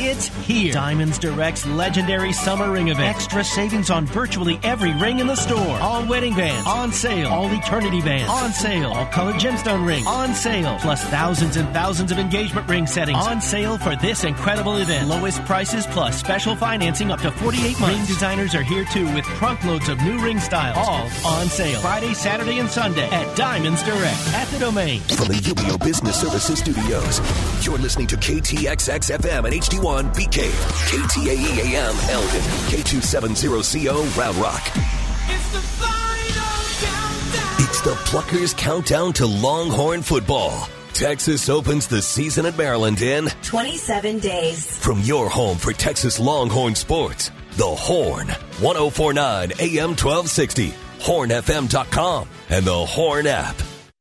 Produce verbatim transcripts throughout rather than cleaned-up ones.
It's here. Diamonds Direct's legendary summer ring event. Extra savings on virtually every ring in the store. All wedding bands on sale. All eternity bands on sale. All colored gemstone rings on sale. Plus thousands and thousands of engagement ring settings on sale for this incredible event. Lowest prices plus special financing up to forty-eight months. Ring designers are here too with trunkloads of new ring styles. All on sale. Friday, Saturday, and Sunday at Diamonds Direct at the Domain. From the U B O Business Services Studios, you're listening to K T X X F M and H D one B K, K T A E A M Eldon, K two seventy C O Round Rock. It's the final countdown. It's the Pluckers Countdown to Longhorn Football. Texas opens the season at Maryland in twenty-seven days. From your home for Texas Longhorn sports, The Horn, ten forty-nine A M twelve sixty, horn f m dot com, and the Horn app.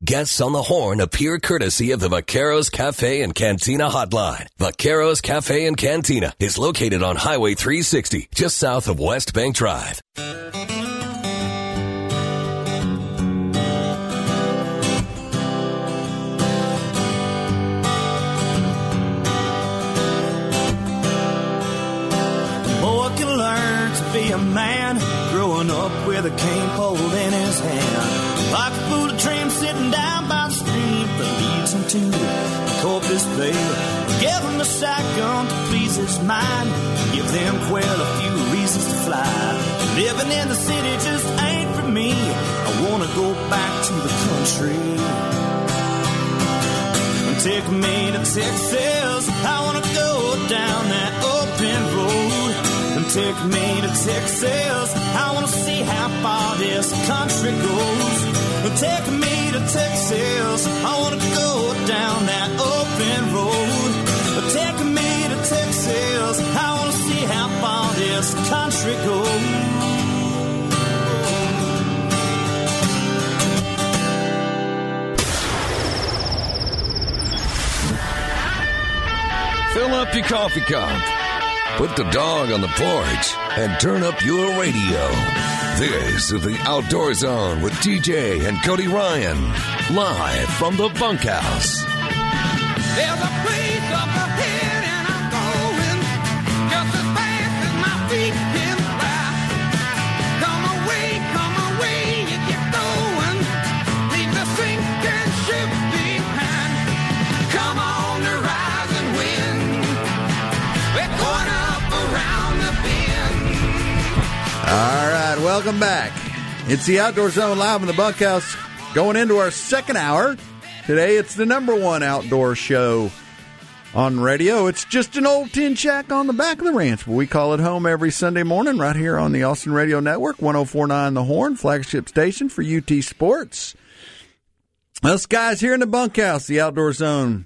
Guests on the Horn appear courtesy of the Vaqueros Café and Cantina hotline. Vaqueros Café and Cantina is located on Highway three sixty, just south of West Bank Drive. Oh, I can learn to be a man, growing up with a cane pole in his hand. Like a fool of dreams sitting down by the stream that leads him to the Corpus Bay. Give him a shotgun to please his mind. Give them quail a few reasons to fly. Living in the city just ain't for me. I want to go back to the country. Take me to Texas. I want to go down that open road. Take me to Texas. I want to see how far this country goes. Take me to Texas. I want to go down that open road. Take me to Texas. I want to see how far this country goes. Fill up your coffee cup. Put the dog on the porch and turn up your radio. This is the Outdoor Zone with T J and Cody Ryan, live from the bunkhouse. There's a place up ahead and I'm going just as fast as my feet can fly. Come away, come away, you get going. Leave the sinking ship behind. Come on, the rising wind. We're going up. All right, welcome back. It's the Outdoor Zone live in the bunkhouse going into our second hour. Today, it's the number one outdoor show on radio. It's just an old tin shack on the back of the ranch, but we call it home every Sunday morning right here on the Austin Radio Network, one oh four point nine The Horn, flagship station for U T Sports. Us guys here in the bunkhouse, the Outdoor Zone.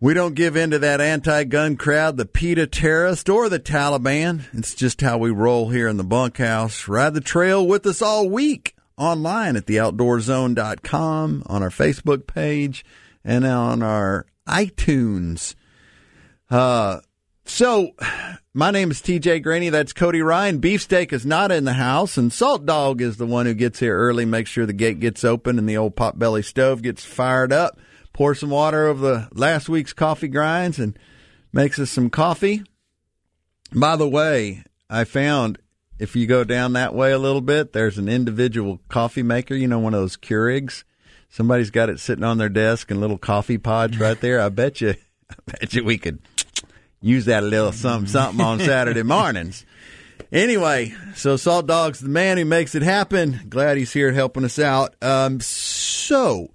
We don't give in to that anti-gun crowd, the PETA terrorist, or the Taliban. It's just how we roll here in the bunkhouse. Ride the trail with us all week online at the outdoor zone dot com, on our Facebook page, and on our iTunes. Uh, so, my name is T J Graney. That's Cody Ryan. Beefsteak is not in the house, and Salt Dog is the one who gets here early, makes sure the gate gets open and the old potbelly stove gets fired up. Pour some water over the last week's coffee grinds and makes us some coffee. By the way, I found if you go down that way a little bit, there's an individual coffee maker, you know, one of those Keurigs. Somebody's got it sitting on their desk in little coffee pods right there. I bet you, I bet you we could use that a little something, something on Saturday mornings. Anyway, so Salt Dog's the man who makes it happen. Glad he's here helping us out. Um, so...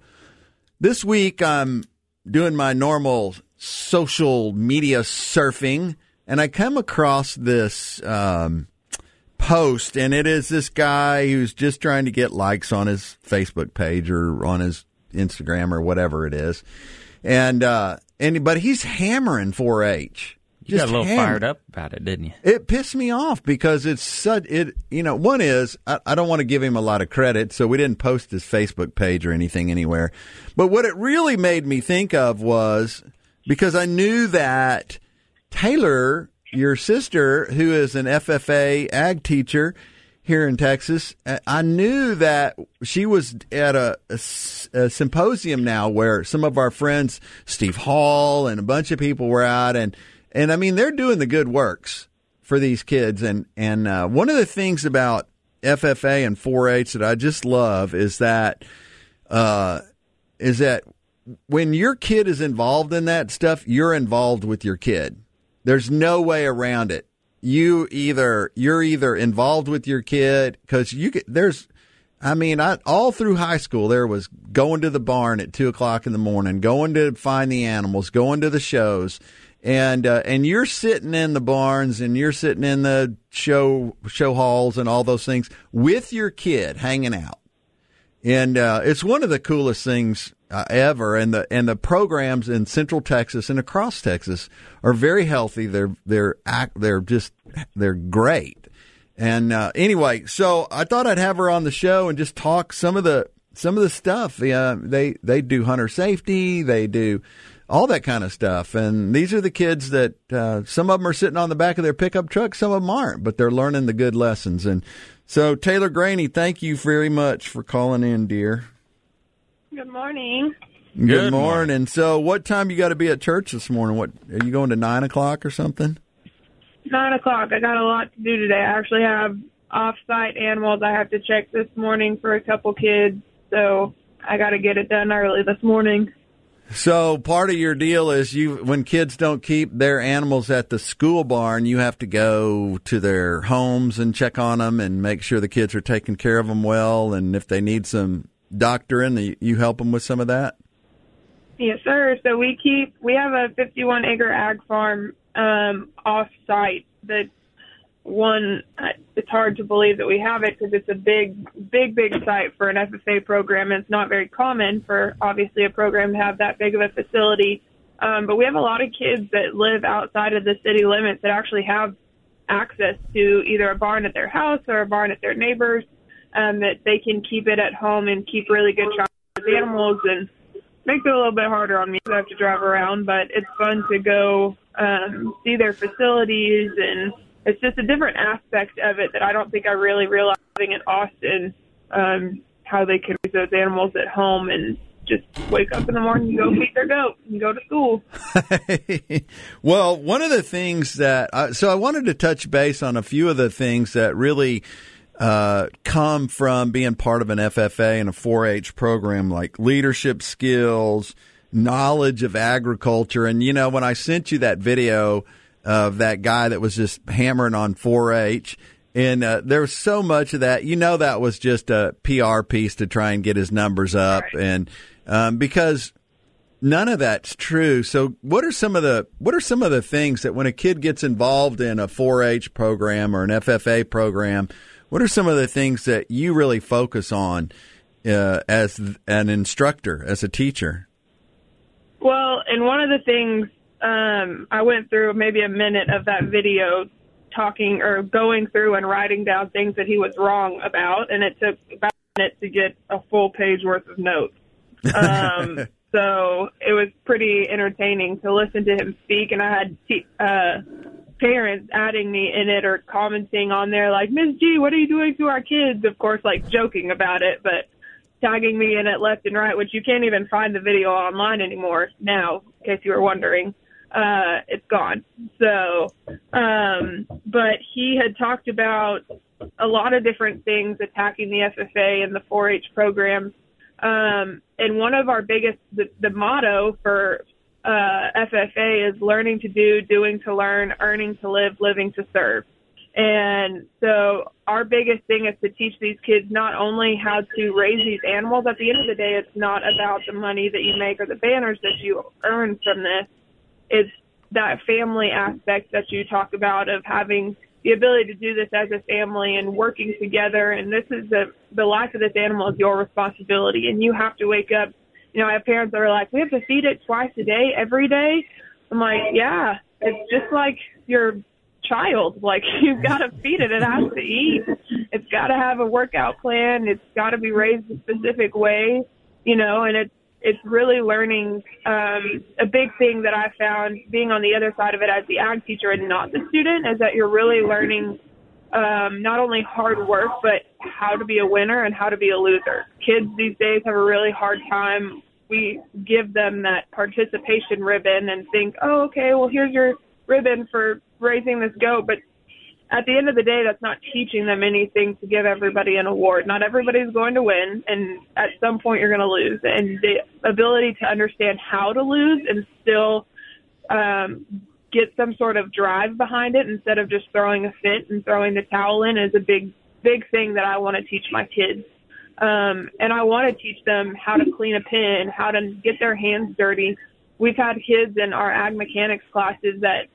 This week, I'm doing my normal social media surfing, and I come across this um, post, and it is this guy who's just trying to get likes on his Facebook page or on his Instagram or whatever it is. And, uh, and but he's hammering four H. You just got a little hammer. Fired up about it, didn't you? It pissed me off because it's such it. You know, one is I, I don't want to give him a lot of credit, so we didn't post his Facebook page or anything anywhere. But what it really made me think of was because I knew that Taylor, your sister, who is an F F A ag teacher here in Texas, I knew that she was at a, a, a symposium now where some of our friends, Steve Hall and a bunch of people, were out and. And I mean, they're doing the good works for these kids. And, and uh, one of the things about F F A and four H that I just love is that, uh, is that when your kid is involved in that stuff, you're involved with your kid. There's no way around it. You either, you're either involved with your kid, cause you get, there's, I mean, I, all through high school, there was going to the barn at two o'clock in the morning, going to find the animals, going to the shows. And, uh, and you're sitting in the barns and you're sitting in the show, show halls and all those things with your kid hanging out. And, uh, it's one of the coolest things uh, ever. And the, and the programs in Central Texas and across Texas are very healthy. They're, they're, they're just, they're great. And, uh, anyway, so I thought I'd have her on the show and just talk some of the, some of the stuff. Uh, they, they do hunter safety. They do all that kind of stuff. And these are the kids that, uh, some of them are sitting on the back of their pickup truck. Some of them aren't, but they're learning the good lessons. And so, Taylor Greaney, thank you very much for calling in, dear. Good morning. Good, good morning. morning. So what time you got to be at church this morning? What, are you going to nine o'clock or something? Nine o'clock. I got a lot to do today. I actually have off-site animals I have to check this morning for a couple kids. So I got to get it done early this morning. So part of your deal is you, when kids don't keep their animals at the school barn, you have to go to their homes and check on them and make sure the kids are taking care of them well. And if they need some doctoring, you help them with some of that? Yes, sir. So we keep, we have a fifty-one acre ag farm um, off site that one, it's hard to believe that we have it because it's a big, big, big site for an F F A program. It's not very common for, obviously, a program to have that big of a facility. Um, but we have a lot of kids that live outside of the city limits that actually have access to either a barn at their house or a barn at their neighbor's, um, that they can keep it at home and keep really good shots of animals. And makes it a little bit harder on me because I have to drive around, but it's fun to go um, see their facilities, and it's just a different aspect of it that I don't think I really realized in Austin, um, how they can raise those animals at home and just wake up in the morning and go feed their goat and go to school. Well, one of the things that I, so I wanted to touch base on a few of the things that really uh, come from being part of an F F A and a four H program, like leadership skills, knowledge of agriculture. And, you know, when I sent you that video of that guy that was just hammering on four H. And uh, there was so much of that. You know, that was just a P R piece to try and get his numbers up. Right. And um, because none of that's true. So what are some of the what are some of the things that when a kid gets involved in a four H program or an F F A program, what are some of the things that you really focus on uh, as an instructor, as a teacher? Well, and one of the things, Um, I went through maybe a minute of that video talking or going through and writing down things that he was wrong about, and it took about a minute to get a full page worth of notes. Um, so it was pretty entertaining to listen to him speak, and I had te- uh, parents adding me in it or commenting on there like, Miz G, what are you doing to our kids? Of course, like joking about it, but tagging me in it left and right, which you can't even find the video online anymore now, in case you were wondering. Uh, it's gone. So, um, but he had talked about a lot of different things attacking the F F A and the four H program. Um, and one of our biggest, the, the motto for uh, F F A is learning to do, doing to learn, earning to live, living to serve. And so our biggest thing is to teach these kids not only how to raise these animals. At the end of the day, it's not about the money that you make or the banners that you earn from this. It's that family aspect that you talk about of having the ability to do this as a family and working together. And this is the, the life of this animal is your responsibility. And you have to wake up. You know, I have parents that are like, we have to feed it twice a day, every day. I'm like, yeah, it's just like your child. Like, you've got to feed it. It has to eat. It's got to have a workout plan. It's got to be raised a specific way, you know, and it's, It's really learning. Um, a big thing that I found being on the other side of it as the ag teacher and not the student is that you're really learning um, not only hard work, but how to be a winner and how to be a loser. Kids these days have a really hard time. We give them that participation ribbon and think, oh, okay, well, here's your ribbon for raising this goat, but at the end of the day, that's not teaching them anything to give everybody an award. Not everybody's going to win, and at some point you're going to lose. And the ability to understand how to lose and still um, get some sort of drive behind it instead of just throwing a fit and throwing the towel in is a big, big thing that I want to teach my kids. Um, and I want to teach them how to clean a pin, how to get their hands dirty. We've had kids in our ag mechanics classes that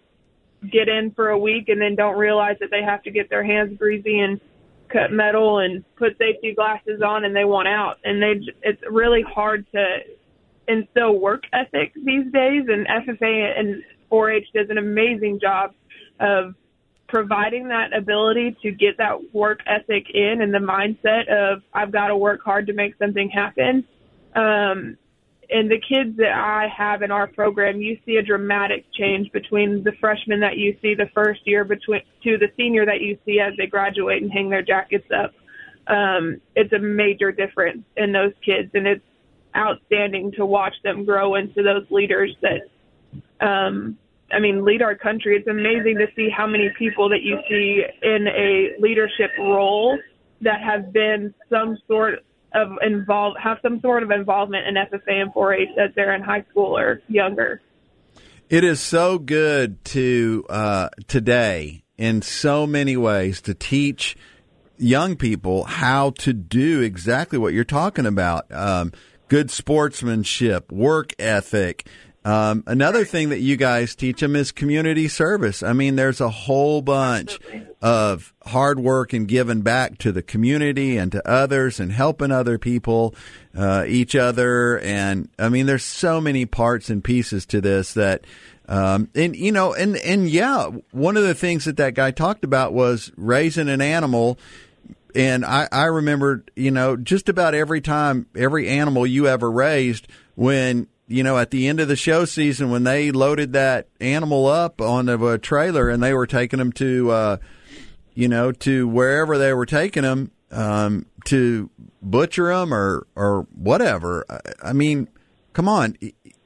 get in for a week and then don't realize that they have to get their hands greasy and cut metal and put safety glasses on, and they want out. And they, it's really hard to instill work ethic these days. And F F A and four H does an amazing job of providing that ability to get that work ethic in and the mindset of I've got to work hard to make something happen. Um, And the kids that I have in our program, you see a dramatic change between the freshman that you see the first year between to the senior that you see as they graduate and hang their jackets up. Um, it's a major difference in those kids, and it's outstanding to watch them grow into those leaders that, um, I mean, lead our country. It's amazing to see how many people that you see in a leadership role that have been some sort of Of involve have some sort of involvement in F F A and four H as they're in high school or younger. It is so good to uh, today in so many ways to teach young people how to do exactly what you're talking about: um, good sportsmanship, work ethic. Um, another thing that you guys teach them is community service. I mean, there's a whole bunch of hard work and giving back to the community and to others and helping other people, uh, each other. And I mean, there's so many parts and pieces to this that, um, and you know, and, and yeah, one of the things that that guy talked about was raising an animal. And I, I remember, you know, just about every time, every animal you ever raised when, you know, at the end of the show season, when they loaded that animal up on a trailer and they were taking them to, uh, you know, to wherever they were taking them, um, to butcher them or, or whatever. I mean, come on,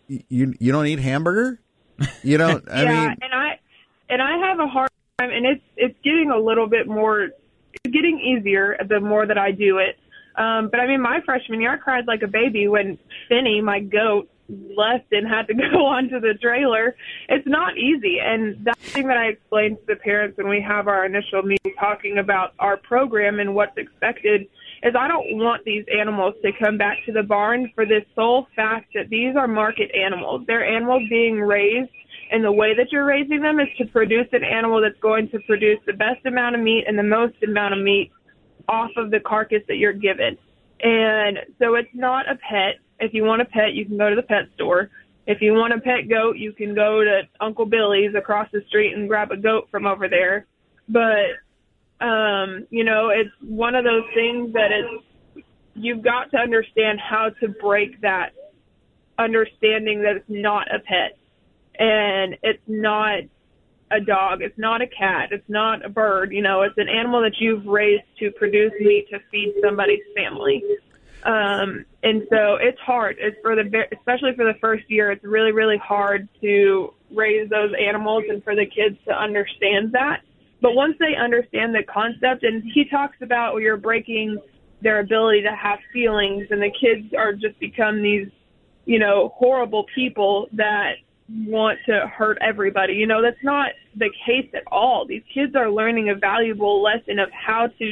you you don't eat hamburger? You don't. I yeah, mean, and I and I have a hard time, and it's it's getting a little bit more, it's getting easier the more that I do it. Um, but I mean, my freshman year, I cried like a baby when Finny, my goat, left and had to go onto the trailer. It's not easy. And that thing that I explained to the parents when we have our initial meeting talking about our program and what's expected is I don't want these animals to come back to the barn for this sole fact that these are market animals. They're animals being raised, and the way that you're raising them is to produce an animal that's going to produce the best amount of meat and the most amount of meat off of the carcass that you're given. And so it's not a pet. If you want a pet, you can go to the pet store. If you want a pet goat, you can go to Uncle Billy's across the street and grab a goat from over there. But, um, you know, it's one of those things that it's, you've got to understand how to break that understanding that it's not a pet and it's not a dog, it's not a cat, it's not a bird. You know, it's an animal that you've raised to produce meat to feed somebody's family. Um, and so it's hard. It's for the, especially for the first year, it's really, really hard to raise those animals and for the kids to understand that. But once they understand the concept, and he talks about where you're breaking their ability to have feelings, and the kids are just become these, you know, horrible people that want to hurt everybody. You know, that's not the case at all. These kids are learning a valuable lesson of how to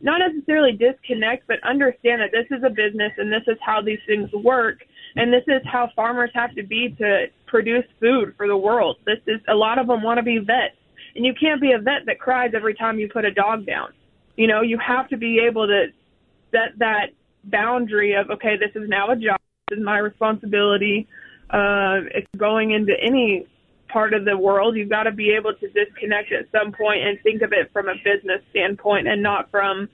not necessarily disconnect, but understand that this is a business and this is how these things work. And this is how farmers have to be to produce food for the world. This is, a lot of them want to be vets, and you can't be a vet that cries every time you put a dog down. You know, you have to be able to set that boundary of, okay, this is now a job. This is my responsibility. Uh, if going into any part of the world, you've got to be able to disconnect at some point and think of it from a business standpoint and not from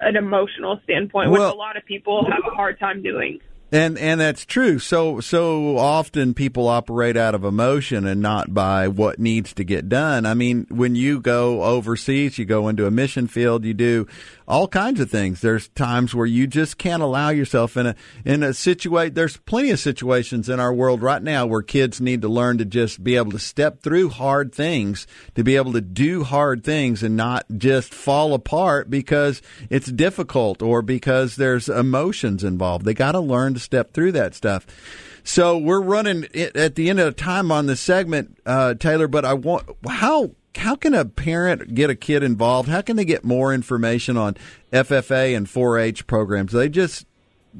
an emotional standpoint, well, which a lot of people have a hard time doing. And and that's true. So so often people operate out of emotion and not by what needs to get done. I mean, when you go overseas, you go into a mission field, you do all kinds of things. There's times where you just can't allow yourself in a in a situation. There's plenty of situations in our world right now where kids need to learn to just be able to step through hard things, to be able to do hard things and not just fall apart because it's difficult or because there's emotions involved. They got to learn to step through that stuff. So we're running at the end of the time on this segment, uh, Taylor, but I want how How can a parent get a kid involved? How can they get more information on F F A and four H programs? They just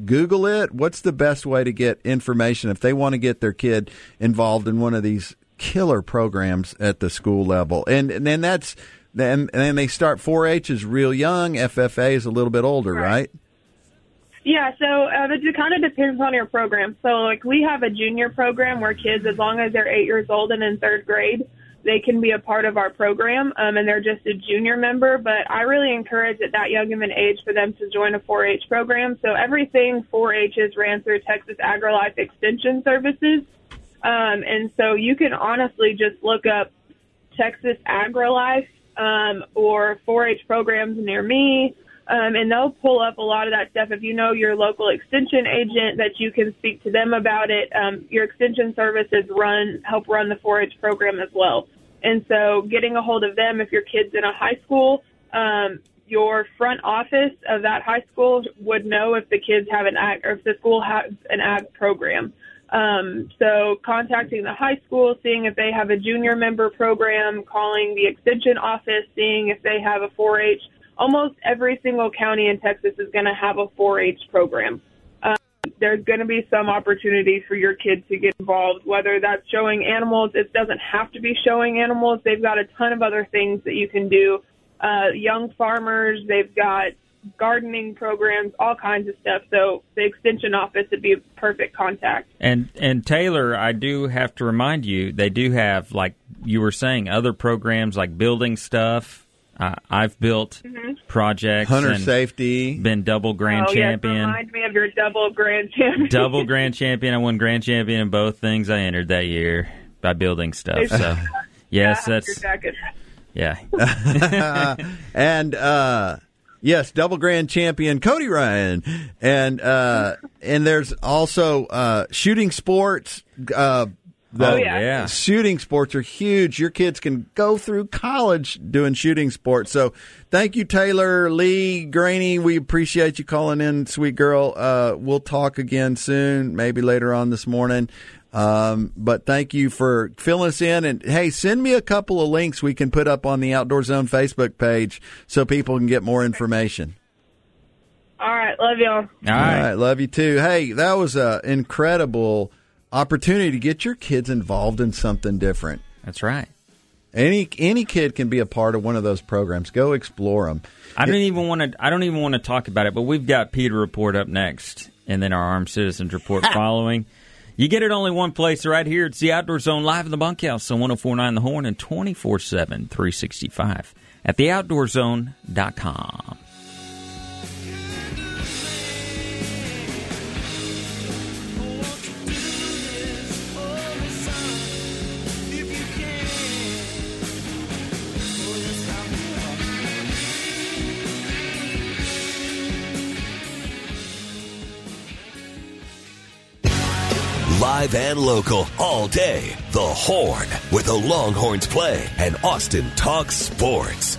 Google it. What's the best way to get information if they want to get their kid involved in one of these killer programs at the school level? And and then that's and, and then they start four H is real young. F F A is a little bit older, right? Yeah, so uh, it kind of depends on your program. So like we have a junior program where kids, as long as they're eight years old and in third grade, they can be a part of our program, um, and they're just a junior member. But I really encourage at that young of an age for them to join a four H program. So everything four H is ran through Texas AgriLife Extension Services. Um, and so you can honestly just look up Texas AgriLife um, or four H programs near me, um, and they'll pull up a lot of that stuff. If you know your local extension agent that you can speak to them about it, um, your extension services run help run the four H program as well. And so getting a hold of them, if your kid's in a high school, um, your front office of that high school would know if the kids have an ag or if the school has an ag program. Um, so contacting the high school, seeing if they have a junior member program, calling the extension office, seeing if they have a four H. Almost every single county in Texas is going to have a four H program. There's going to be some opportunity for your kid to get involved, whether that's showing animals. It doesn't have to be showing animals. They've got a ton of other things that you can do. Uh, young farmers, they've got gardening programs, all kinds of stuff. So the extension office would be a perfect contact. And, and Taylor, I do have to remind you, they do have, like you were saying, other programs like building stuff. Uh, I've built mm-hmm. projects. Hunter and safety. Been double grand oh, champion. Yes, remind me of your double grand champion. double grand champion. I won grand champion in both things I entered that year by building stuff. So, yes, that's yeah. and uh, yes, double grand champion Cody Ryan, and uh, and there's also uh, shooting sports. Uh, The oh, yeah. yeah. Shooting sports are huge. Your kids can go through college doing shooting sports. So thank you, Taylor, Lee, Greaney. We appreciate you calling in, sweet girl. Uh, we'll talk again soon, maybe later on this morning. Um, but thank you for filling us in. And, hey, send me a couple of links we can put up on the Outdoor Zone Facebook page so people can get more information. All right. Love y'all. All right. All right. Love you, too. Hey, that was an incredible opportunity to get your kids involved in something different. That's right. Any any kid can be a part of one of those programs. Go explore them. I don't even want to. I don't even want to talk about it. But we've got PETA report up next, and then our Armed Citizens report following. You get it only one place, right here. It's the Outdoor Zone live in the bunkhouse on one oh four point nine The Horn and twenty-four seven, three sixty-five at the outdoor zone dot com. Live and local all day. The Horn, where the Longhorns play, and Austin talks sports.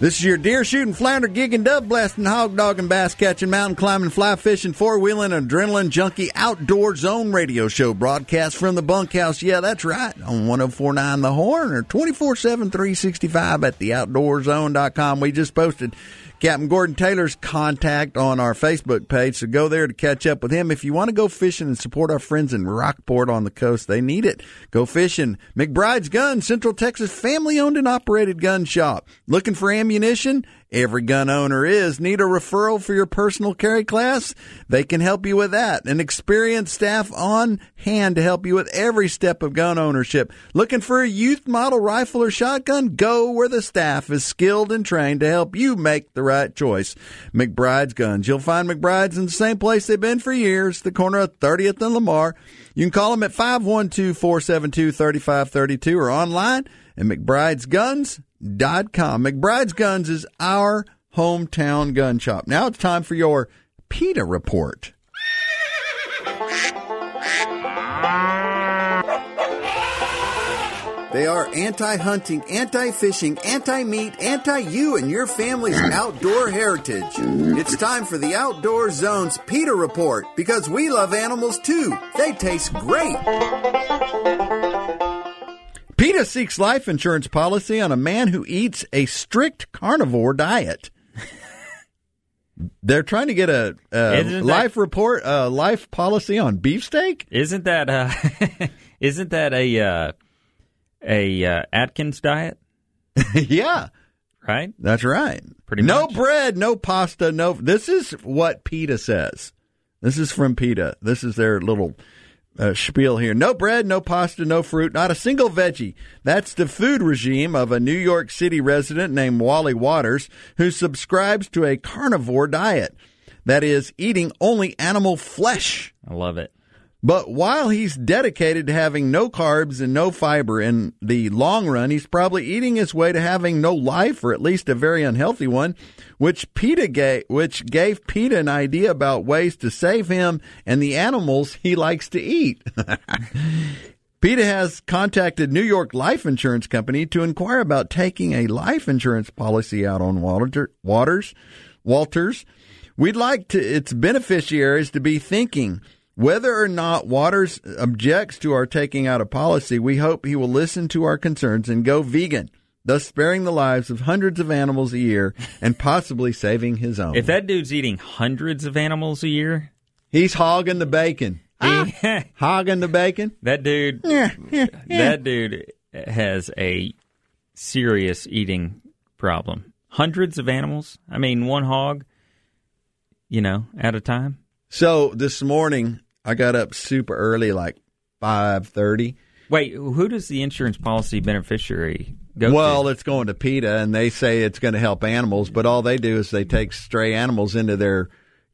This is your deer shooting, flounder gigging, dove blasting, hog dogging, bass catching, mountain climbing, fly fishing, four-wheeling, adrenaline junkie Outdoor Zone radio show broadcast from the bunkhouse. Yeah, that's right, on one oh four point nine The Horn or twenty-four seven, three sixty-five at the outdoor zone dot com. We just posted Captain Gordon Taylor's contact on our Facebook page, so go there to catch up with him. If you want to go fishing and support our friends in Rockport on the coast, they need it. Go fishing. McBride's Guns, Central Texas family-owned and operated gun shop. Looking for ammunition? Every gun owner is. Need a referral for your personal carry class? They can help you with that. An experienced staff on hand to help you with every step of gun ownership. Looking for a youth model rifle or shotgun? Go where the staff is skilled and trained to help you make the right choice. McBride's Guns. You'll find McBride's in the same place they've been for years, the corner of thirtieth and Lamar. You can call them at five one two, four seven two, three five three two or online at McBride's Guns dot com. McBride's Guns is our hometown gun shop. Now it's time for your PETA report. They are anti-hunting, anti-fishing, anti-meat, anti-you and your family's outdoor heritage. It's time for the Outdoor Zone's PETA report, because we love animals too. They taste great. PETA seeks life insurance policy on a man who eats a strict carnivore diet. They're trying to get a, a life that, report, a life policy on beefsteak. Isn't that uh, isn't that a uh, a uh, Atkins diet? Yeah, right. That's right. Pretty no much. Bread, no pasta, no. This is what PETA says. This is from PETA. This is their little. Uh, spiel here. No bread, no pasta, no fruit, not a single veggie. That's the food regime of a New York City resident named Wally Waters, who subscribes to a carnivore diet. That is, eating only animal flesh. I love it. But while he's dedicated to having no carbs and no fiber in the long run, he's probably eating his way to having no life, or at least a very unhealthy one, which PETA gave, which gave PETA an idea about ways to save him and the animals he likes to eat. PETA has contacted New York Life Insurance Company to inquire about taking a life insurance policy out on Walter, Waters, Walters. We'd like to, its beneficiaries to be thinking whether or not Waters objects to our taking out a policy, we hope he will listen to our concerns and go vegan, thus sparing the lives of hundreds of animals a year and possibly saving his own. If that dude's eating hundreds of animals a year, he's hogging the bacon. He, ah, hogging the bacon. That dude. That dude has a serious eating problem. Hundreds of animals. I mean, one hog, you know, at a time. So this morning, I got up super early, like five thirty. Wait, who does the insurance policy beneficiary go to? Well, it's going to PETA, and they say it's going to help animals, but all they do is they take stray animals into their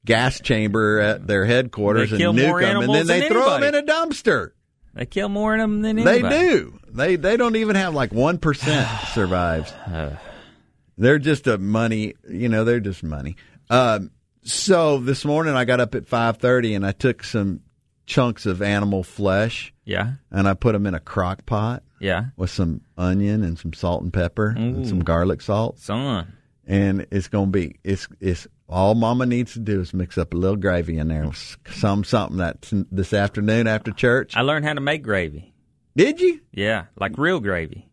gas chamber at their headquarters and nuke them, and then they throw them in a dumpster. They kill more of them than anybody. They do. They, they don't even have like one percent survives. They're just a money, you know, they're just money. Um So this morning I got up at five thirty and I took some chunks of animal flesh. Yeah. And I put them in a crock pot. Yeah. With some onion and some salt and pepper. Ooh. And some garlic salt. Son. And it's going to be, it's, it's, all mama needs to do is mix up a little gravy in there. Some, something that this afternoon after church. I learned how to make gravy. Did you? Yeah. Like real gravy.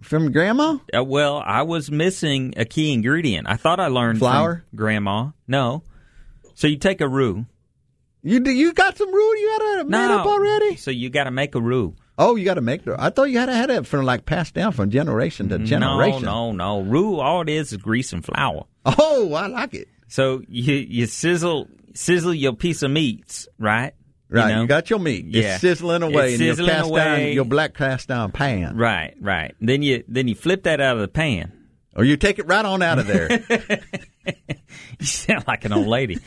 From Grandma? Uh, well, I was missing a key ingredient. I thought I learned flour. From Grandma, no. So you take a roux. You do, you got some roux? You had it made no. up already? So you got to make a roux. Oh, you got to make the. I thought you had to have it from like passed down from generation to generation. No, no, no. Roux, all it is is grease and flour. Oh, I like it. So you you sizzle sizzle your piece of meats, right? Right, you know? You got your meat. You're yeah. sizzling away it's in sizzling your cast away. Iron, your black cast iron pan. Right, right. Then you then you flip that out of the pan, or you take it right on out of there. You sound like an old lady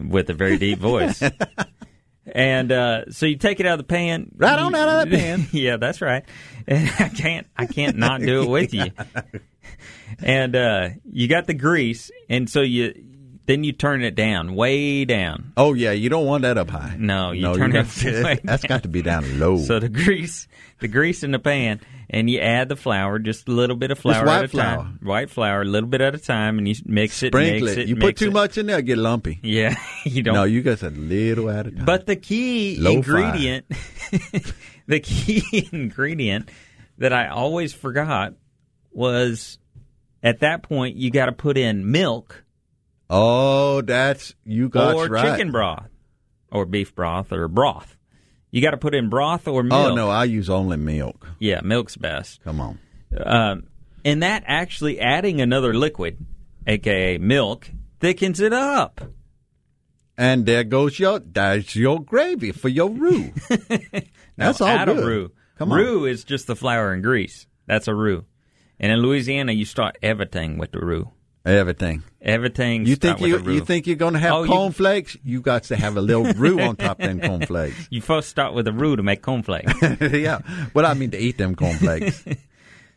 with a very deep voice. And uh, so you take it out of the pan, right on you, out of the pan. Yeah, that's right. And I can't I can't not do it with you. And uh, you got the grease, and so you. Then you turn it down, way down. Oh, yeah. You don't want that up high. No, you no, turn you it up way down. That's got to be down low. So the grease the grease in the pan, and you add the flour, just a little bit of flour at a flour. time. White flour, a little bit at a time, and you mix it, Sprinkle mix it, it. You mix put too it. much in there, get lumpy. Yeah, you don't. No, you got a little at a time. But the key low ingredient, the key ingredient that I always forgot was at that point you got to put in milk. Oh, that's, you got or right. Or chicken broth, or beef broth, or broth. You got to put in broth or milk. Oh, no, I use only milk. Yeah, milk's best. Come on. Um, and that actually adding another liquid aka milk, thickens it up. And there goes your that's your gravy for your roux. That's no, all add good. A roux. Come on. Roux is just the flour and grease. That's a roux. And in Louisiana, you start everything with the roux. Everything. Everything. You think you you think you're gonna have oh, cornflakes? You, you got to have a little roux on top of them cornflakes. You first start with a roux to make cornflakes. Yeah. Well, I mean to eat them cornflakes.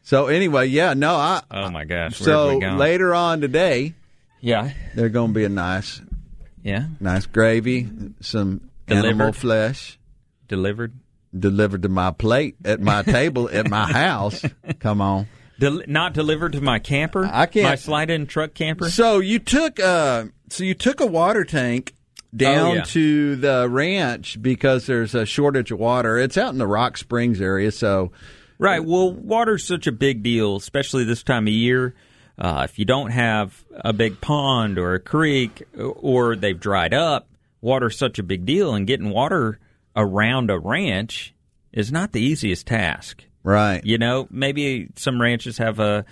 So anyway, yeah, no, I. Oh my gosh. So later on today. Yeah. They're gonna be a nice. Yeah. Nice gravy, some delivered. Animal flesh. Delivered. Delivered to my plate at my table at my house. Come on. Del- not delivered to my camper? I can't. My slide-in truck camper? So you took uh, so you took a water tank down oh, yeah. to the ranch because there's a shortage of water. It's out in the Rock Springs area, so... Right. Well, water's such a big deal, especially this time of year. Uh, if you don't have a big pond or a creek or they've dried up, water's such a big deal, and getting water around a ranch is not the easiest task. Right. You know, maybe some ranches have a,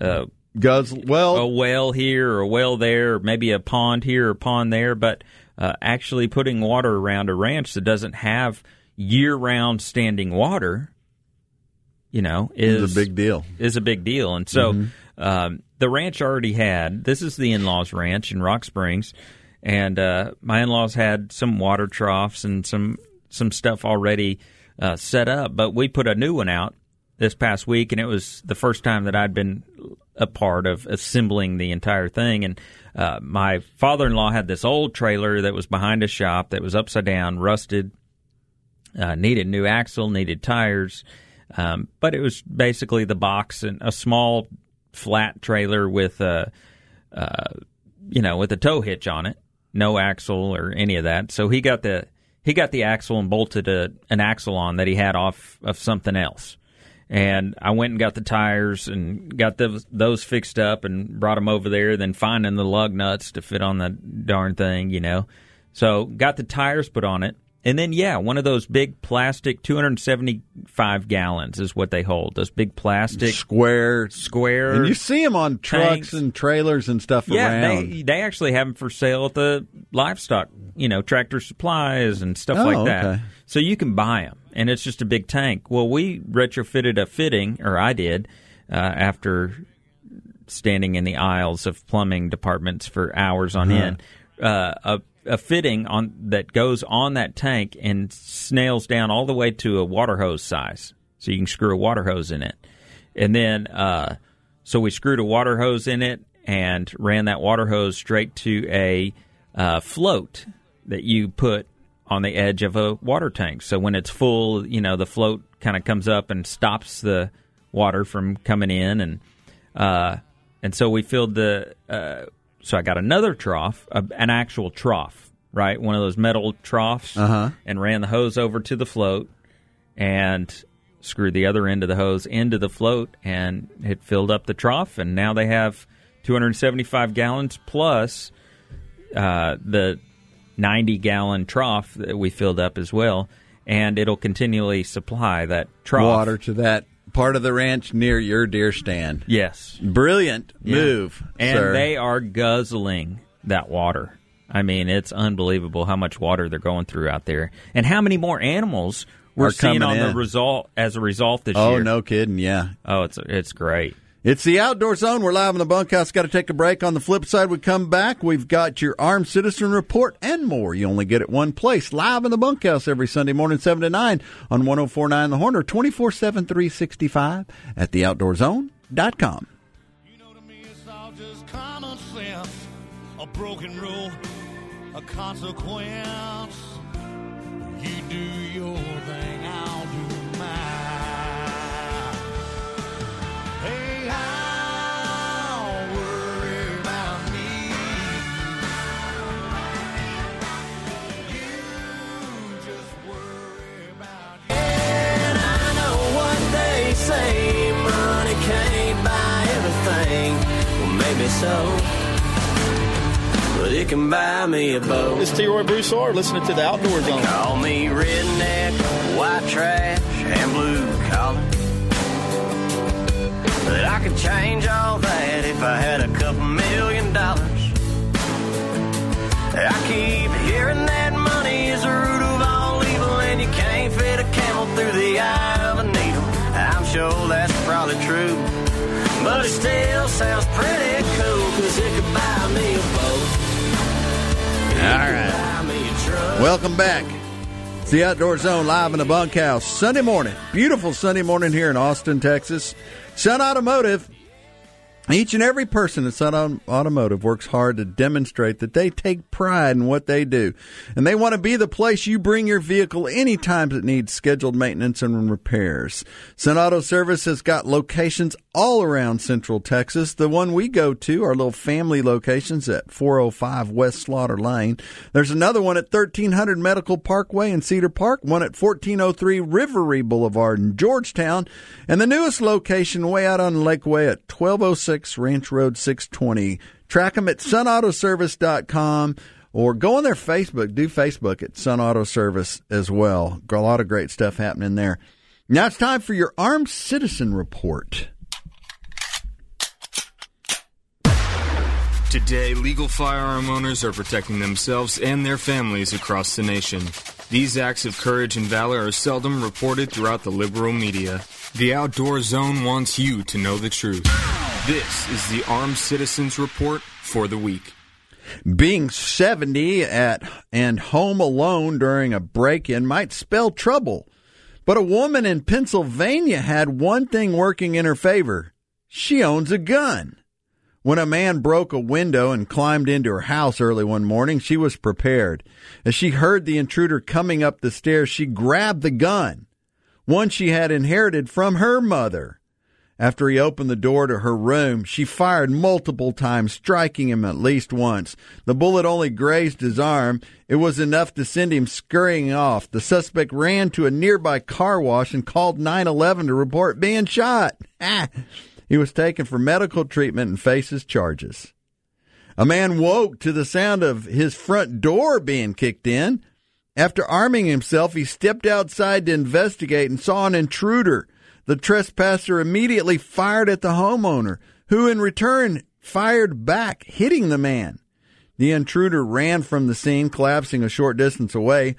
a, Guzzle, well, a well here or a well there, or maybe a pond here or a pond there, but uh, actually putting water around a ranch that doesn't have year-round standing water, you know, is it's a big deal. Is a big deal. And so mm-hmm. um, the ranch already had, this is the in-laws ranch in Rock Springs, and uh, my in-laws had some water troughs and some, some stuff already uh, set up, but we put a new one out this past week, and it was the first time that I'd been a part of assembling the entire thing. And uh, my father-in-law had this old trailer that was behind a shop that was upside down, rusted, uh, needed new axle, needed tires. Um, but it was basically the box and a small flat trailer with a, uh, you know, with a tow hitch on it, no axle or any of that. So he got the he got the axle and bolted a, an axle on that he had off of something else. And I went and got the tires and got those, those fixed up and brought them over there, then finding the lug nuts to fit on the darn thing, you know. So got the tires put on it. And then, yeah, one of those big plastic, two hundred seventy-five gallons is what they hold, those big plastic. Square. Square. And you see them on trucks tanks. And trailers and stuff yeah, around. Yeah, they, they actually have them for sale at the livestock, you know, Tractor Supplies and stuff oh, like that. Okay. So you can buy them, and it's just a big tank. Well, we retrofitted a fitting, or I did, uh, after standing in the aisles of plumbing departments for hours on uh-huh. end, uh, a A fitting on that goes on that tank and snails down all the way to a water hose size, so you can screw a water hose in it. And then, uh, so we screwed a water hose in it and ran that water hose straight to a uh, float that you put on the edge of a water tank. So when it's full, you know, the float kind of comes up and stops the water from coming in, and uh, and so we filled the. Uh, So I got another trough, a, an actual trough, right? One of those metal troughs, uh-huh. and ran the hose over to the float and screwed the other end of the hose into the float, and it filled up the trough. And now they have two hundred seventy-five gallons plus uh, the ninety-gallon trough that we filled up as well, and it'll continually supply that trough. Water to that. Part of the ranch near your deer stand. Yes. Brilliant yeah. move, And sir. They are guzzling that water. I mean, it's unbelievable how much water they're going through out there. And how many more animals we're seeing on in. the result as a result this oh, year. Oh, no kidding, yeah. Oh, it's it's great. It's the Outdoor Zone. We're live in the bunkhouse. Got to take a break. On the flip side, we come back. We've got your Armed Citizen Report and more. You only get it one place. Live in the bunkhouse every Sunday morning, seven to nine on one oh four point nine The Horn or twenty-four seven, three sixty-five at the outdoor zone dot com. You know, to me, it's all just common sense, a broken rule, a consequence. You do your thing, I'll do mine. Money can't buy everything, well, maybe so, but it can buy me a boat. It's T-Roy Broussard listening to the Outdoor Zone. Call me redneck, white trash, and blue collar, but I could change all that if I had a couple million it still sounds pretty cool, because it could buy me a boat. All right. Welcome back. It's the Outdoor Zone live in the bunkhouse. Sunday morning. Beautiful Sunday morning here in Austin, Texas. Sun Automotive. Each and every person at Sun Automotive works hard to demonstrate that they take pride in what they do. And they want to be the place you bring your vehicle any time it needs scheduled maintenance and repairs. Sun Auto Service has got locations all around Central Texas. The one we go to are little family locations at four oh five West Slaughter Lane. There's another one at thirteen hundred Medical Parkway in Cedar Park, one at fourteen oh three Rivery Boulevard in Georgetown, and the newest location way out on Lakeway at twelve oh six Ranch Road six twenty. Track them at sun auto service dot com or go on their Facebook. Do Facebook at Sun Auto Service as well. Got a lot of great stuff happening there. Now it's time for your Armed Citizen Report. Today, legal firearm owners are protecting themselves and their families across the nation. These acts of courage and valor are seldom reported throughout the liberal media. The Outdoor Zone wants you to know the truth. This is the Armed Citizens Report for the week. Being seventy at and home alone during a break-in might spell trouble, but a woman in Pennsylvania had one thing working in her favor. She owns a gun. When a man broke a window and climbed into her house early one morning, she was prepared. As she heard the intruder coming up the stairs, she grabbed the gun, one she had inherited from her mother. After he opened the door to her room, she fired multiple times, striking him at least once. The bullet only grazed his arm. It was enough to send him scurrying off. The suspect ran to a nearby car wash and called nine one one to report being shot. Ah. He was taken for medical treatment and faces charges. A man woke to the sound of his front door being kicked in. After arming himself, he stepped outside to investigate and saw an intruder. The trespasser immediately fired at the homeowner, who in return fired back, hitting the man. The intruder ran from the scene, collapsing a short distance away.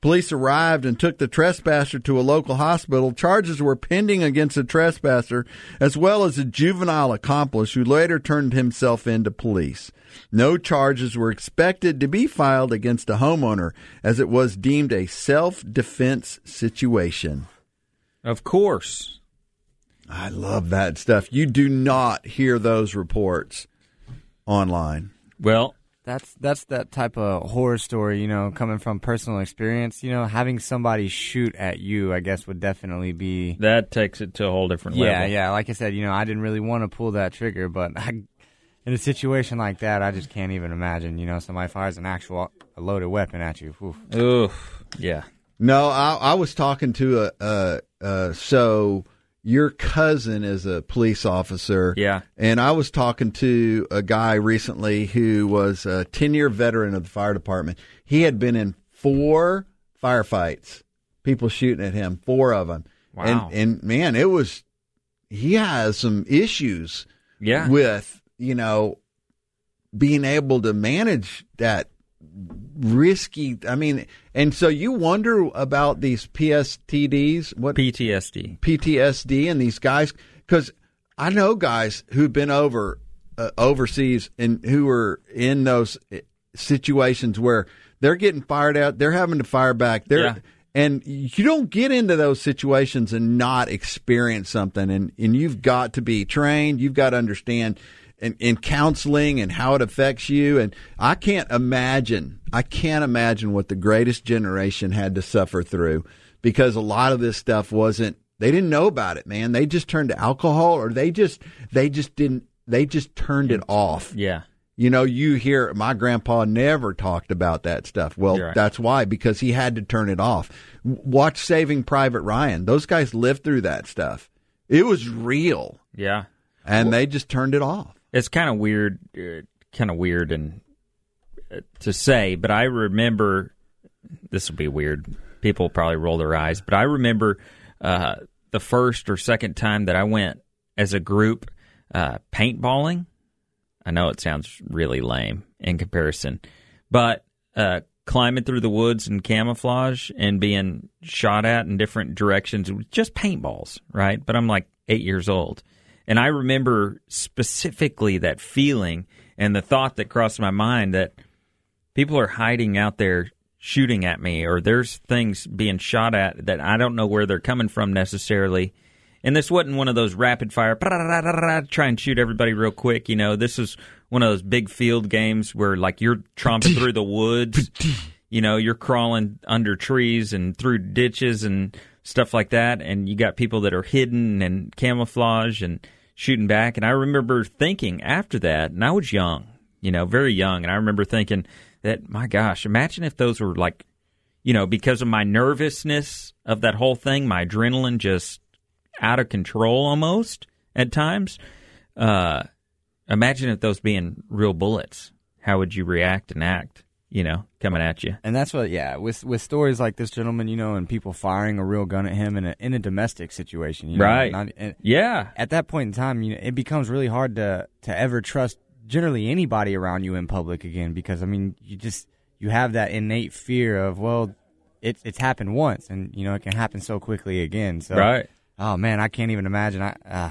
Police arrived and took the trespasser to a local hospital. Charges were pending against the trespasser, as well as a juvenile accomplice who later turned himself in to police. No charges were expected to be filed against the homeowner, as it was deemed a self-defense situation. Of course. I love that stuff. You do not hear those reports online. Well, that's that's that type of horror story, you know, coming from personal experience. You know, having somebody shoot at you, I guess, would definitely be... That takes it to a whole different yeah, level. Yeah, yeah. Like I said, you know, I didn't really want to pull that trigger, but I, in a situation like that, I just can't even imagine, you know, somebody fires an actual a loaded weapon at you. Oof. Oof. Yeah. No, I, I was talking to a... a Uh, so your cousin is a police officer. Yeah. And I was talking to a guy recently who was a ten-year veteran of the fire department. He had been in four firefights, people shooting at him, four of them. Wow. And, and man, it was, he has some issues yeah. with, you know, being able to manage that risky. I mean, and so you wonder about these P S T Ds, what P T S D, P T S D, and these guys, because I know guys who've been over uh, overseas and who are in those situations where they're getting fired at, they're having to fire back, they're yeah. and you don't get into those situations and not experience something, and and you've got to be trained, you've got to understand. And in counseling and how it affects you. And I can't imagine, I can't imagine what the greatest generation had to suffer through, because a lot of this stuff wasn't, they didn't know about it, man. They just turned to alcohol, or they just, they just didn't, they just turned it off. Yeah. You know, you hear, my grandpa never talked about that stuff. Well, right. That's why, because he had to turn it off. Watch Saving Private Ryan. Those guys lived through that stuff. It was real. Yeah. And well, they just turned it off. It's kind of weird, uh, kind of weird and uh, to say, but I remember, this will be weird, people probably roll their eyes, but I remember uh, the first or second time that I went as a group uh, paintballing. I know it sounds really lame in comparison, but uh, climbing through the woods and camouflage and being shot at in different directions, just paintballs, right? But I'm like eight years old. And I remember specifically that feeling and the thought that crossed my mind that people are hiding out there shooting at me, or there's things being shot at that I don't know where they're coming from necessarily. And this wasn't one of those rapid fire, try and shoot everybody real quick. You know, this is one of those big field games where, like, you're tromping through the woods. You know, you're crawling under trees and through ditches and stuff like that. And you got people that are hidden and camouflage and shooting back. And I remember thinking after that, and I was young, you know, very young. And I remember thinking that, my gosh, imagine if those were, like, you know, because of my nervousness of that whole thing, my adrenaline just out of control almost at times. Uh, imagine if those being real bullets. How would you react and act, you know, coming at you? And that's what, yeah, with with stories like this gentleman, you know, and people firing a real gun at him in a in a domestic situation. You know, right. Not, and yeah. At that point in time, you know, it becomes really hard to, to ever trust generally anybody around you in public again because, I mean, you just, you have that innate fear of, well, it, it's happened once and, you know, it can happen so quickly again. So, right. Oh, man, I can't even imagine. I, uh.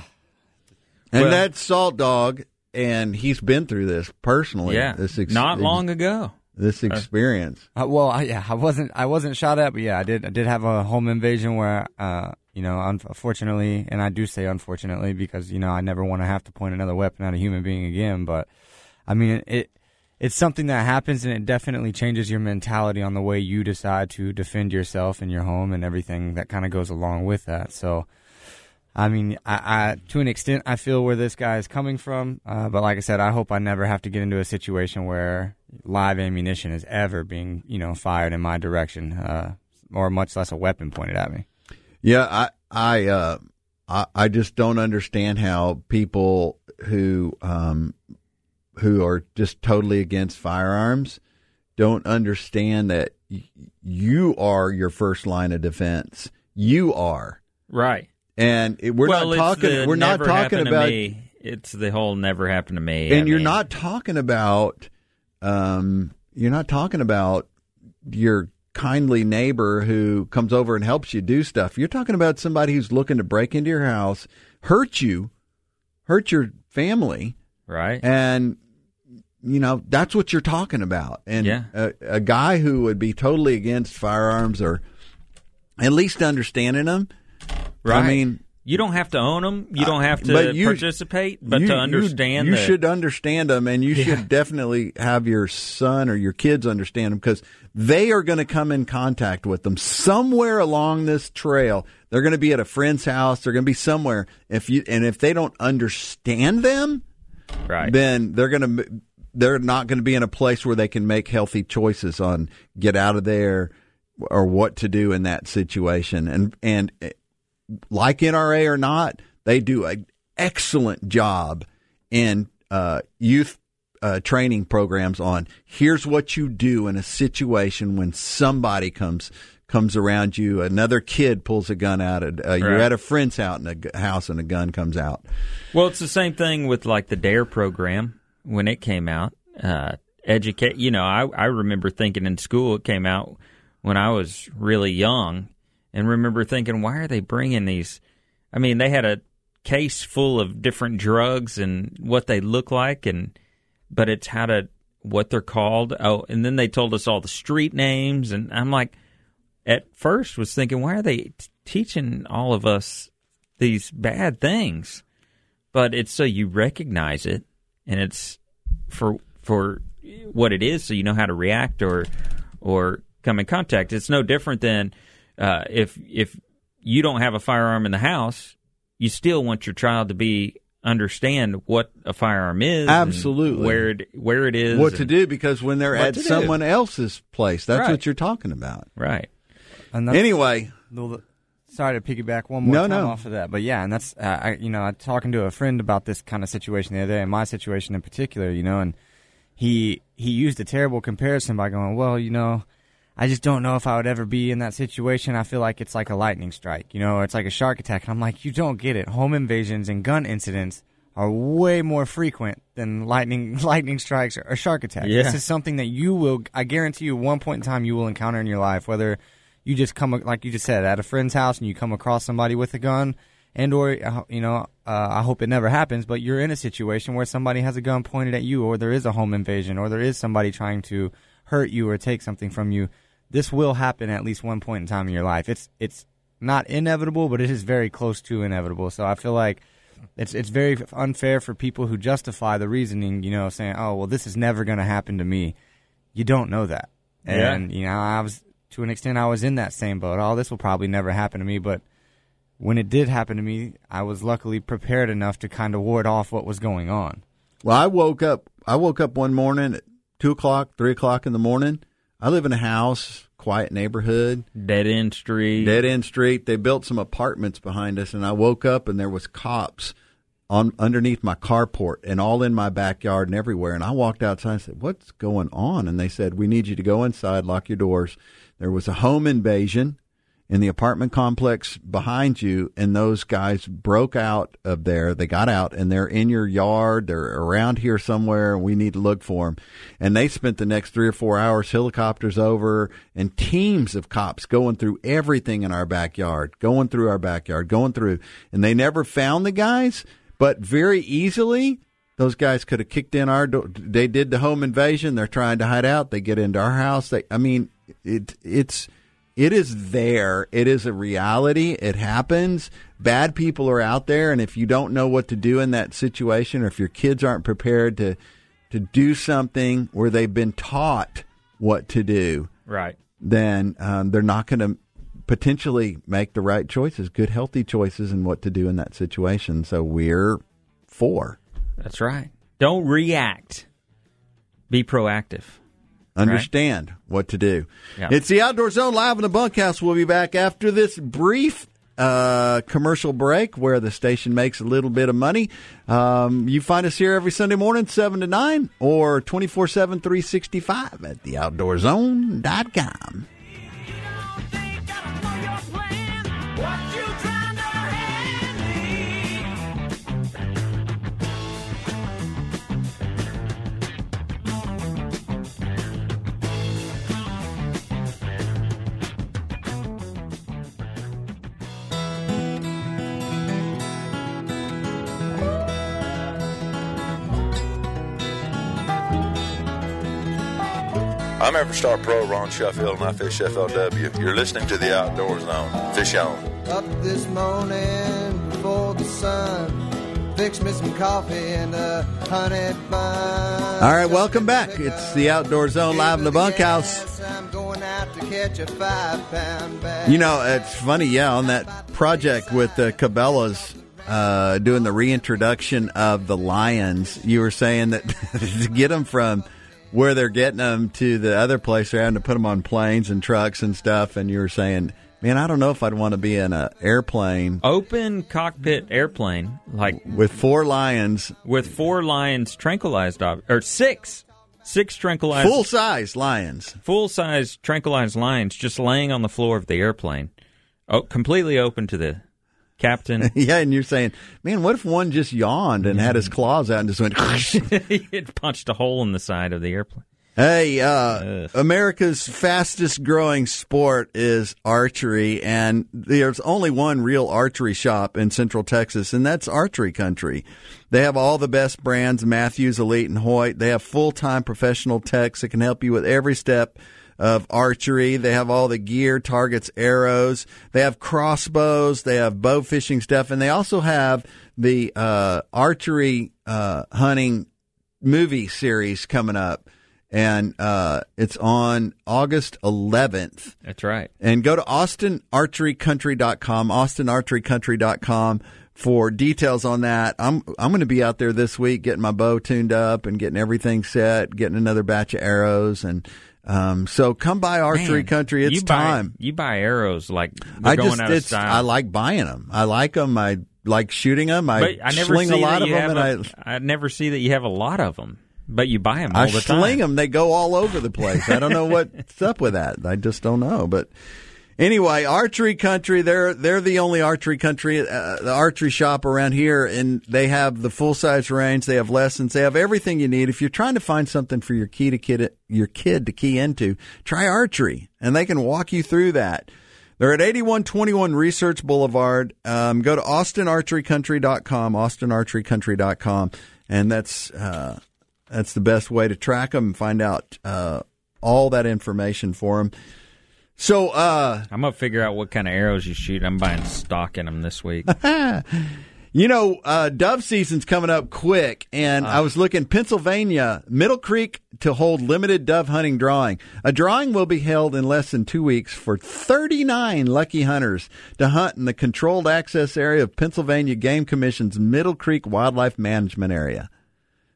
And well, that's Salt Dog, and he's been through this personally. Yeah, this ex- not long ago. This experience. Uh, well, I, yeah, I wasn't. I wasn't shot at, but yeah, I did. I did have a home invasion where, uh, you know, unfortunately, and I do say unfortunately because, you know, I never want to have to point another weapon at a human being again. But I mean, it. It's something that happens, and it definitely changes your mentality on the way you decide to defend yourself and your home and everything that kind of goes along with that. So, I mean, I, I to an extent, I feel where this guy is coming from. Uh, but like I said, I hope I never have to get into a situation where live ammunition is ever being, you know, fired in my direction, uh, or much less a weapon pointed at me. Yeah, I, I, uh, I, I just don't understand how people who, um, who are just totally against firearms don't understand that y- you are your first line of defense. You are right, and it, we're well, not talking. We're not talking about. Me. It's the whole never happened to me. And I you're mean. not talking about. Um, you're not talking about your kindly neighbor who comes over and helps you do stuff. You're talking about somebody who's looking to break into your house, hurt you, hurt your family. Right. And, you know, that's what you're talking about. And yeah. a, a guy who would be totally against firearms or at least understanding them. Right. I mean, you don't have to own them. You don't have to but you, participate, but you, to understand them. You, you the, should understand them, and you yeah. should definitely have your son or your kids understand them because they are going to come in contact with them somewhere along this trail. They're going to be at a friend's house. They're going to be somewhere. If you And if they don't understand them. Right. Then they're gonna, they're not going to be in a place where they can make healthy choices on get out of there or what to do in that situation. And and like N R A or not, they do an excellent job in uh, youth uh, training programs on here's what you do in a situation when somebody comes comes around you, another kid pulls a gun out. Of, uh, you're right. at a friend's house and, a, house and a gun comes out. Well, it's the same thing with, like, the D A R E program when it came out. Uh, educate, you know, I, I remember thinking in school it came out when I was really young and remember thinking, why are they bringing these? I mean, they had a case full of different drugs and what they look like, and but it's how to, what they're called. Oh, and then they told us all the street names, and I'm like, at first was thinking, why are they t- teaching all of us these bad things? But it's so you recognize it, and it's for for what it is, so you know how to react or or come in contact. It's no different than uh, if if you don't have a firearm in the house, you still want your child to be understand what a firearm is, absolutely, where it, where it is, what to do, because when they're at someone do. else's place, that's right. what you're talking about, right? Another, anyway, little, sorry to piggyback one more no, time no. off of that, but yeah, and that's uh, I, you know, I talking to a friend about this kind of situation the other day, and my situation in particular, you know, and he he used a terrible comparison by going, well, you know, I just don't know if I would ever be in that situation. I feel like it's like a lightning strike, you know, it's like a shark attack, and I'm like, you don't get it. Home invasions and gun incidents are way more frequent than lightning lightning strikes or, or shark attacks. Yeah. This is something that you will, I guarantee you, at one point in time you will encounter in your life, whether you just come, like you just said, at a friend's house and you come across somebody with a gun and or, you know, uh, I hope it never happens, but you're in a situation where somebody has a gun pointed at you, or there is a home invasion, or there is somebody trying to hurt you or take something from you. This will happen at least one point in time in your life. It's it's not inevitable, but it is very close to inevitable. So I feel like it's it's very unfair for people who justify the reasoning, you know, saying, oh, well, this is never going to happen to me. You don't know that. And, yeah. you know, I was, to an extent, I was in that same boat. Oh, this will probably never happen to me. But when it did happen to me, I was luckily prepared enough to kind of ward off what was going on. Well, I woke up. I woke up one morning at two o'clock, three o'clock in the morning. I live in a house, quiet neighborhood. Dead end street. Dead end street. They built some apartments behind us, and I woke up, and there was cops on underneath my carport and all in my backyard and everywhere. And I walked outside and said, what's going on? And they said, we need you to go inside, lock your doors. There was a home invasion in the apartment complex behind you, and those guys broke out of there. They got out, and they're in your yard. They're around here somewhere, and we need to look for them. And they spent the next three or four hours, helicopters over, and teams of cops going through everything in our backyard, going through our backyard, going through. And they never found the guys, but very easily those guys could have kicked in our door. They did the home invasion. They're trying to hide out. They get into our house. They, I mean, it it's... It is there. It is a reality. It happens. Bad people are out there, and if you don't know what to do in that situation, or if your kids aren't prepared to to do something where they've been taught what to do, right, then um, they're not going to potentially make the right choices, good, healthy choices, and what to do in that situation. So we're for. That's right. Don't react. Be proactive. Understand right. what to do. Yeah. It's the Outdoor Zone live in the bunkhouse. We'll be back after this brief uh, commercial break where the station makes a little bit of money. Um, you find us here every Sunday morning, seven to nine, or twenty-four seven, three sixty-five at the outdoor zone dot com. I'm Everstar Pro Ron Sheffield, and I fish F L W. You're listening to the Outdoor Zone. Fish on. Up this morning before the sun, fix me some coffee and a honey bun. All right, welcome back. It's the Outdoor Zone live in the bunkhouse. I'm going out to catch a five-pound bag. You know, it's funny, yeah, on that project with the Cabela's, uh, doing the reintroduction of the lions, you were saying that to get them from where they're getting them to the other place, they're having to put them on planes and trucks and stuff. And you were saying, man, I don't know if I'd want to be in an airplane. Open cockpit airplane. like With four lions. With four lions tranquilized, or six. Six tranquilized. Full-size lions. Full-size tranquilized lions just laying on the floor of the airplane. Oh, completely open to the captain. Yeah, and you're saying, man, what if one just yawned and mm-hmm. had his claws out and just went... It punched a hole in the side of the airplane. Hey, uh, America's fastest growing sport is archery, and there's only one real archery shop in Central Texas, and that's Archery Country. They have all the best brands, Matthews, Elite, and Hoyt. They have full-time professional techs that can help you with every step of archery. They have all the gear, targets, arrows. They have crossbows. They have bow fishing stuff. And they also have the uh, archery uh, hunting movie series coming up. And uh, it's on August eleventh. That's right. And go to austin archery country dot com, austin archery country dot com for details on that. I'm I'm going to be out there this week getting my bow tuned up and getting everything set, getting another batch of arrows, and Um, so come by Archery Man, Country. It's you buy, time. You buy arrows like they're I going just, out of style. I like buying them. I like them. I like shooting them. I, I never sling see a lot of them. A, and I, I never see that you have a lot of them, but you buy them all I the time. I sling them. They go all over the place. I don't know what's up with that. I just don't know. But anyway, Archery Country, they're, they're the only archery country, uh, the archery shop around here, and they have the full-size range. They have lessons. They have everything you need. If you're trying to find something for your key to kid, your kid to key into, try archery, and they can walk you through that. They're at eighty-one twenty-one Research Boulevard. Um, go to austin archery country dot com, austin archery country dot com, and that's uh, that's the best way to track them and find out uh, all that information for them. So uh, I'm gonna figure out what kind of arrows you shoot. I'm buying stock in them this week. You know, uh, dove season's coming up quick, and uh, I was looking, Pennsylvania, Middle Creek to hold limited dove hunting drawing. A drawing will be held in less than two weeks for thirty-nine lucky hunters to hunt in the controlled access area of Pennsylvania Game Commission's Middle Creek Wildlife Management Area.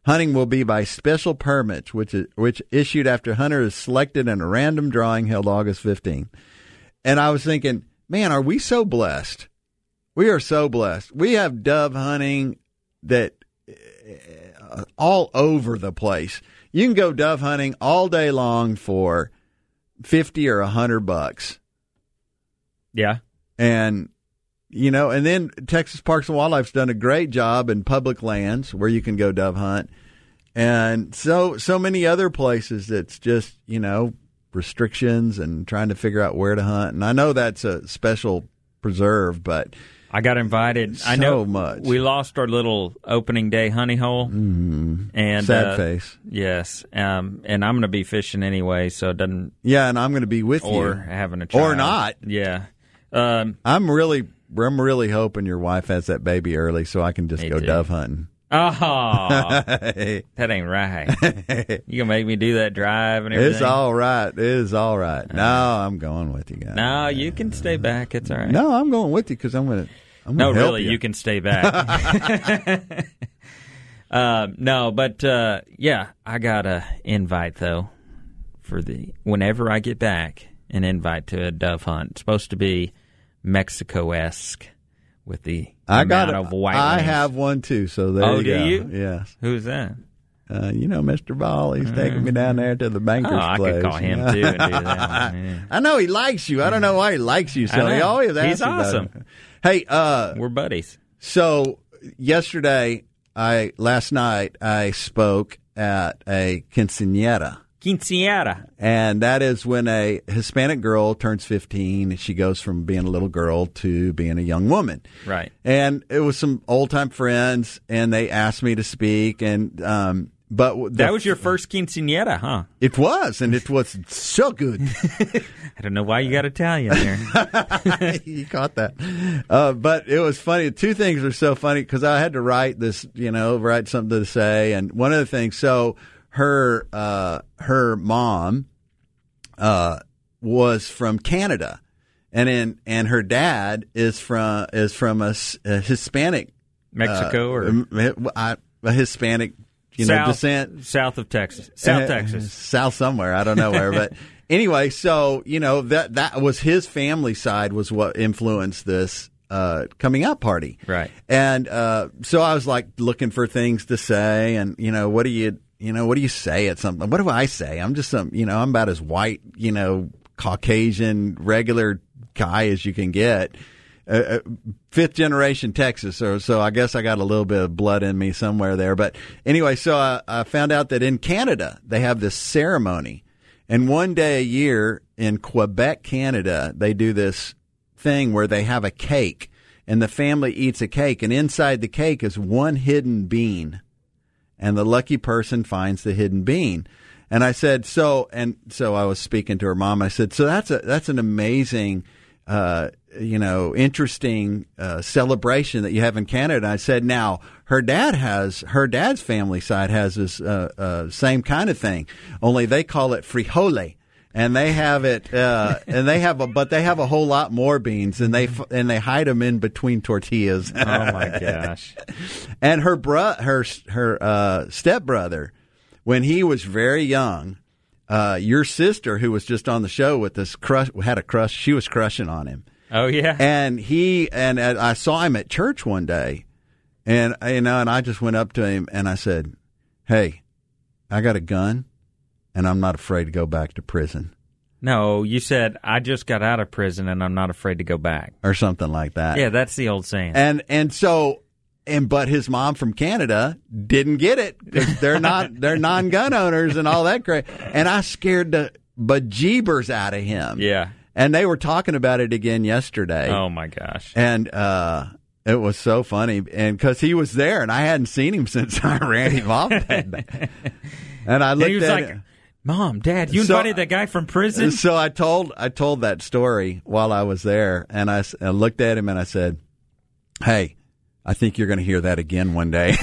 Hunting will be by special permits, which is, which issued after hunter is selected in a random drawing held August fifteenth. And I was thinking, man, are we so blessed? We are so blessed. We have dove hunting that uh, all over the place. You can go dove hunting all day long for fifty or a hundred bucks. Yeah, and you know, and then Texas Parks and Wildlife's done a great job in public lands where you can go dove hunt, and so so many other places that's just, you know, restrictions and trying to figure out where to hunt. And I know that's a special preserve, but I got invited. So I know much. We lost our little opening day honey hole. Mm-hmm. And sad uh, face. Yes. Um, and I'm going to be fishing anyway, so it doesn't. Yeah, and I'm going to be with or you. Or having a child. Or not. Yeah. Um, I'm really I'm really hoping your wife has that baby early so I can just go too. dove hunting. Oh, that ain't right. You gonna make me do that drive and everything? It's all right. It is all right. No, I'm going with you guys. No, you can stay back. It's all right. No, I'm going with you because I'm gonna. I'm gonna no, help really, you. you can stay back. uh, no, but uh, yeah, I got a invite though for the whenever I get back, an invite to a dove hunt. It's supposed to be Mexico-esque. With the I got a, of white I wings. Have one too, so there oh, you go. Oh, do you? Yes. Who's that? Uh, you know, Mister Ball. He's uh, taking me down there to the banker's oh, place. I could call him too and do that. Yeah. I know he likes you. I don't know why he likes you, so he always asks. He's awesome. About hey, uh, we're buddies. So yesterday, I last night I spoke at a quinceañera. Quinceañera. And that is when a Hispanic girl turns fifteen and she goes from being a little girl to being a young woman. Right. And it was some old-time friends, and they asked me to speak. And um, but the, That was your first quinceañera, huh? It was, and it was so good. I don't know why you got Italian there. You caught that. Uh, but it was funny. Two things were so funny because I had to write this, you know, write something to say. And one of the things, so... Her uh, her mom uh, was from Canada, and in, and her dad is from is from a, a Hispanic Mexico uh, or a, a Hispanic you south, know descent south of Texas south uh, Texas south somewhere I don't know where but anyway, so you know that that was his family side was what influenced this. Uh, coming out party, right? And uh, so I was like looking for things to say, and you know, what do you, you know, what do you say at something? What do I say? I'm just some, you know, I'm about as white, you know, Caucasian regular guy as you can get. Uh, fifth generation Texas, so, so I guess I got a little bit of blood in me somewhere there. But anyway, so I, I found out that in Canada they have this ceremony, and one day a year in Quebec, Canada, they do this thing where they have a cake and the family eats a cake, and inside the cake is one hidden bean, and the lucky person finds the hidden bean. And I said, so, and so I was speaking to her mom. I said, so that's a, that's an amazing, uh, you know, interesting, uh, celebration that you have in Canada. I said, now her dad has, her dad's family side has this, uh, uh, same kind of thing, only they call it frijole. And they have it, uh, and they have a, but they have a whole lot more beans, and they and they hide them in between tortillas. Oh my gosh! And her bro, her her uh, stepbrother, when he was very young, uh, your sister who was just on the show with this crush had a crush. She was crushing on him. Oh yeah. And he and I saw him at church one day, and you know, and I just went up to him and I said, "Hey, I got a gun. And I'm not afraid to go back to prison." No, you said, "I just got out of prison and I'm not afraid to go back." Or something like that. Yeah, that's the old saying. And and so and but his mom from Canada didn't get it. They're not they're non-gun owners and all that crap. And I scared the bejeebers out of him. Yeah. And they were talking about it again yesterday. Oh, my gosh. And uh, it was so funny. And because he was there, and I hadn't seen him since I ran him off that day. And I looked and he was at like, it. Mom, Dad, you invited so, that guy from prison? So I told I told that story while I was there, and I, I looked at him and I said, hey, I think you're going to hear that again one day.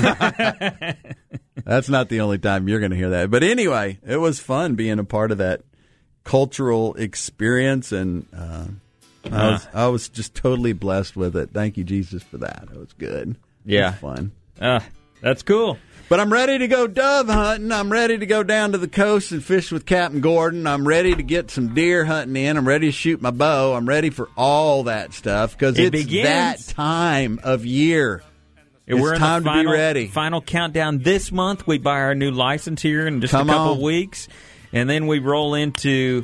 That's not the only time you're going to hear that. But anyway, it was fun being a part of that cultural experience, and uh, I, uh, was, I was just totally blessed with it. Thank you, Jesus, for that. It was good. Yeah. It was fun. Uh, that's cool. But I'm ready to go dove hunting. I'm ready to go down to the coast and fish with Captain Gordon. I'm ready to get some deer hunting in. I'm ready to shoot my bow. I'm ready for all that stuff because it it's begins. That time of year. Yeah, it's we're in time the final, to be ready. Final countdown this month. We buy our new license here in just Come a couple on. of weeks. And then we roll into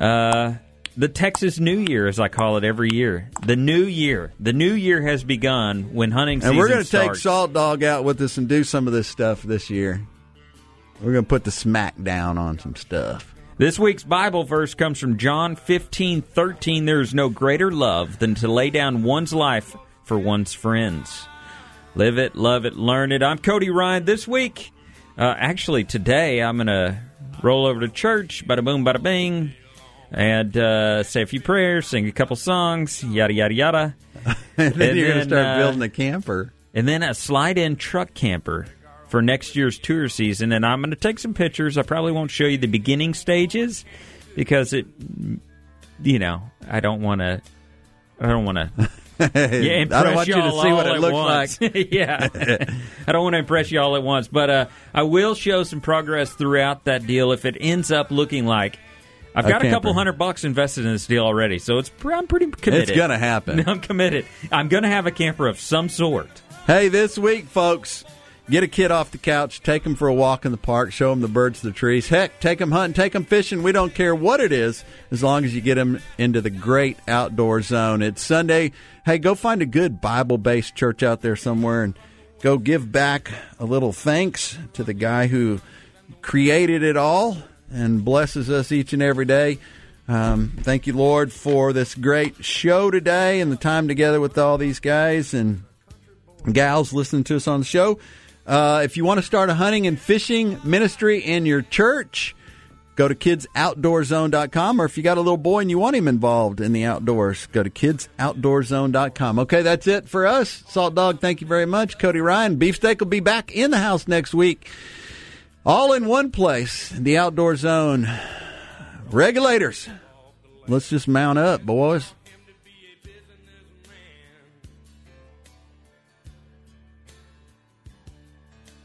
uh, the Texas New Year, as I call it every year. The new year. The new year has begun when hunting season starts. And we're going to take Salt Dog out with us and do some of this stuff this year. We're going to put the smack down on some stuff. This week's Bible verse comes from John fifteen thirteen. There is no greater love than to lay down one's life for one's friends. Live it, love it, learn it. I'm Cody Ryan. This week, uh, actually today, I'm going to roll over to church, bada boom, bada bing, and uh, say a few prayers, sing a couple songs, yada, yada, yada. and then and you're going to start uh, building a camper. And then a slide-in truck camper for next year's tour season. And I'm going to take some pictures. I probably won't show you the beginning stages because it, you know, I don't want to, I don't want to. Yeah, I don't want you to see what it looks like. Yeah, I don't want to impress you all at once, but uh, I will show some progress throughout that deal if it ends up looking like I've got a, a couple hundred bucks invested in this deal already, so it's I'm pretty committed. It's going to happen. I'm committed. I'm going to have a camper of some sort. Hey, this week, folks, get a kid off the couch, take him for a walk in the park, show him the birds, the trees. Heck, take him hunting, take him fishing. We don't care what it is as long as you get him into the great outdoor zone. It's Sunday. Hey, go find a good Bible-based church out there somewhere and go give back a little thanks to the guy who created it all and blesses us each and every day. Um, thank you, Lord, for this great show today and the time together with all these guys and gals listening to us on the show. Uh, if you want to start a hunting and fishing ministry in your church, go to kids outdoor zone dot com. Or if you got a little boy and you want him involved in the outdoors, go to kids outdoor zone dot com. Okay, that's it for us. Salt Dog, thank you very much. Cody Ryan, Beefsteak will be back in the house next week. All in one place, the Outdoor Zone. Regulators, let's just mount up, boys.